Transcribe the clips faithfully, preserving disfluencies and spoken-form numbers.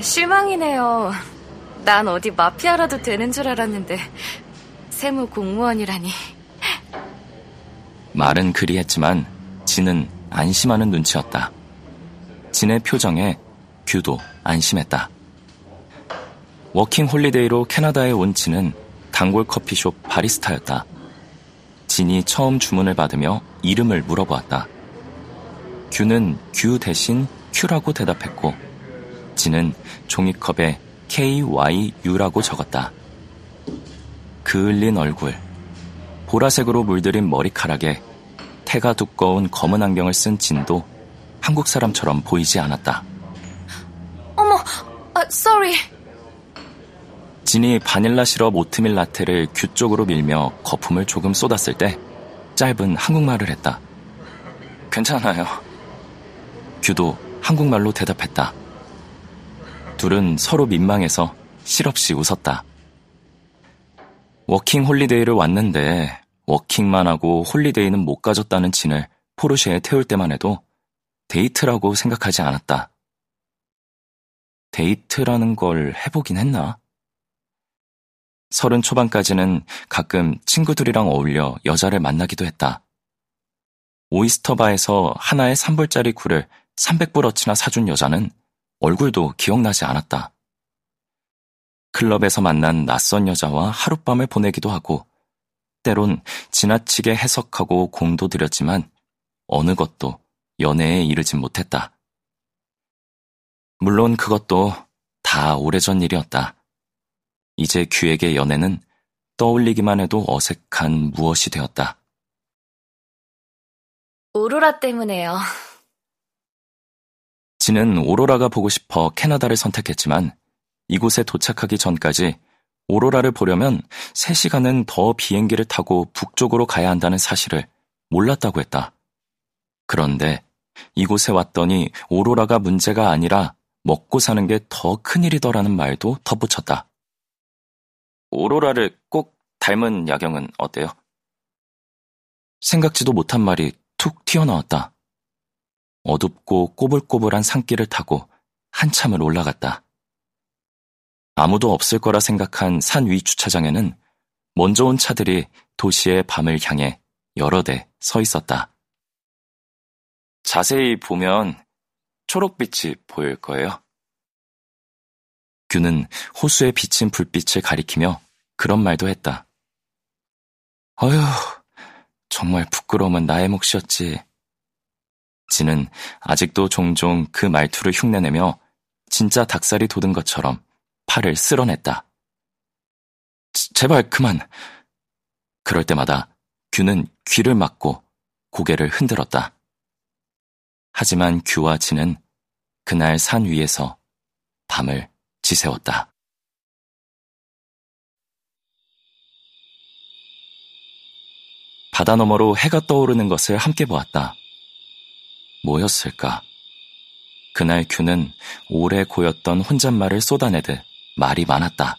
실망이네요. 난 어디 마피아라도 되는 줄 알았는데 세무 공무원이라니. 말은 그리 했지만 진은 안심하는 눈치였다. 진의 표정에 규도 안심했다. 워킹 홀리데이로 캐나다에 온 진은 단골 커피숍 바리스타였다. 진이 처음 주문을 받으며 이름을 물어보았다. 규는 규 대신 큐라고 대답했고 진은 종이컵에 케이와이유라고 적었다. 그을린 얼굴, 보라색으로 물들인 머리카락에 태가 두꺼운 검은 안경을 쓴 진도 한국 사람처럼 보이지 않았다. 어머, 아, sorry. 진이 바닐라 시럽 오트밀 라떼를 규 쪽으로 밀며 거품을 조금 쏟았을 때 짧은 한국말을 했다. 괜찮아요. 규도 한국말로 대답했다. 둘은 서로 민망해서 실없이 웃었다. 워킹 홀리데이를 왔는데 워킹만 하고 홀리데이는 못 가졌다는 진을 포르쉐에 태울 때만 해도 데이트라고 생각하지 않았다. 데이트라는 걸 해보긴 했나? 서른 초반까지는 가끔 친구들이랑 어울려 여자를 만나기도 했다. 오이스터바에서 하나의 삼불짜리 굴을 삼백 불어치나 사준 여자는 얼굴도 기억나지 않았다. 클럽에서 만난 낯선 여자와 하룻밤을 보내기도 하고 때론 지나치게 해석하고 공도 들였지만 어느 것도 연애에 이르진 못했다. 물론 그것도 다 오래전 일이었다. 이제 규에게 연애는 떠올리기만 해도 어색한 무엇이 되었다. 오로라 때문에요. 진은 오로라가 보고 싶어 캐나다를 선택했지만 이곳에 도착하기 전까지 오로라를 보려면 세 시간은 더 비행기를 타고 북쪽으로 가야 한다는 사실을 몰랐다고 했다. 그런데 이곳에 왔더니 오로라가 문제가 아니라 먹고 사는 게 더 큰일이더라는 말도 덧붙였다. 오로라를 꼭 닮은 야경은 어때요? 생각지도 못한 말이 툭 튀어나왔다. 어둡고 꼬불꼬불한 산길을 타고 한참을 올라갔다. 아무도 없을 거라 생각한 산 위 주차장에는 먼저 온 차들이 도시의 밤을 향해 여러 대 서 있었다. 자세히 보면 초록빛이 보일 거예요. 규는 호수에 비친 불빛을 가리키며 그런 말도 했다. 어휴, 정말 부끄러움은 나의 몫이었지. 진은 아직도 종종 그 말투를 흉내내며 진짜 닭살이 돋은 것처럼 팔을 쓸어냈다. 지, 제발 그만. 그럴 때마다 규는 귀를 막고 고개를 흔들었다. 하지만 규와 진은 그날 산 위에서 밤을 지새웠다. 바다 너머로 해가 떠오르는 것을 함께 보았다. 뭐였을까? 그날 규는 오래 고였던 혼잣말을 쏟아내듯 말이 많았다.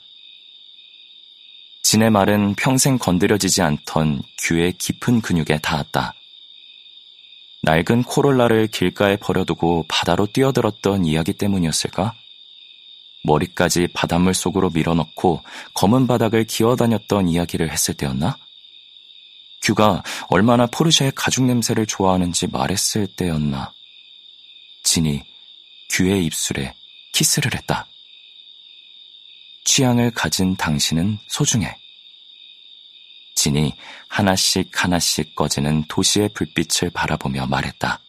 진의 말은 평생 건드려지지 않던 규의 깊은 근육에 닿았다. 낡은 코롤라를 길가에 버려두고 바다로 뛰어들었던 이야기 때문이었을까? 머리까지 바닷물 속으로 밀어넣고 검은 바닥을 기어다녔던 이야기를 했을 때였나? 규가 얼마나 포르쉐의 가죽 냄새를 좋아하는지 말했을 때였나? 진이 규의 입술에 키스를 했다. 취향을 가진 당신은 소중해. 진이 하나씩 하나씩 꺼지는 도시의 불빛을 바라보며 말했다.